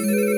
Oh.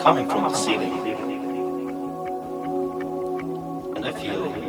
Coming from the ceiling, and I feel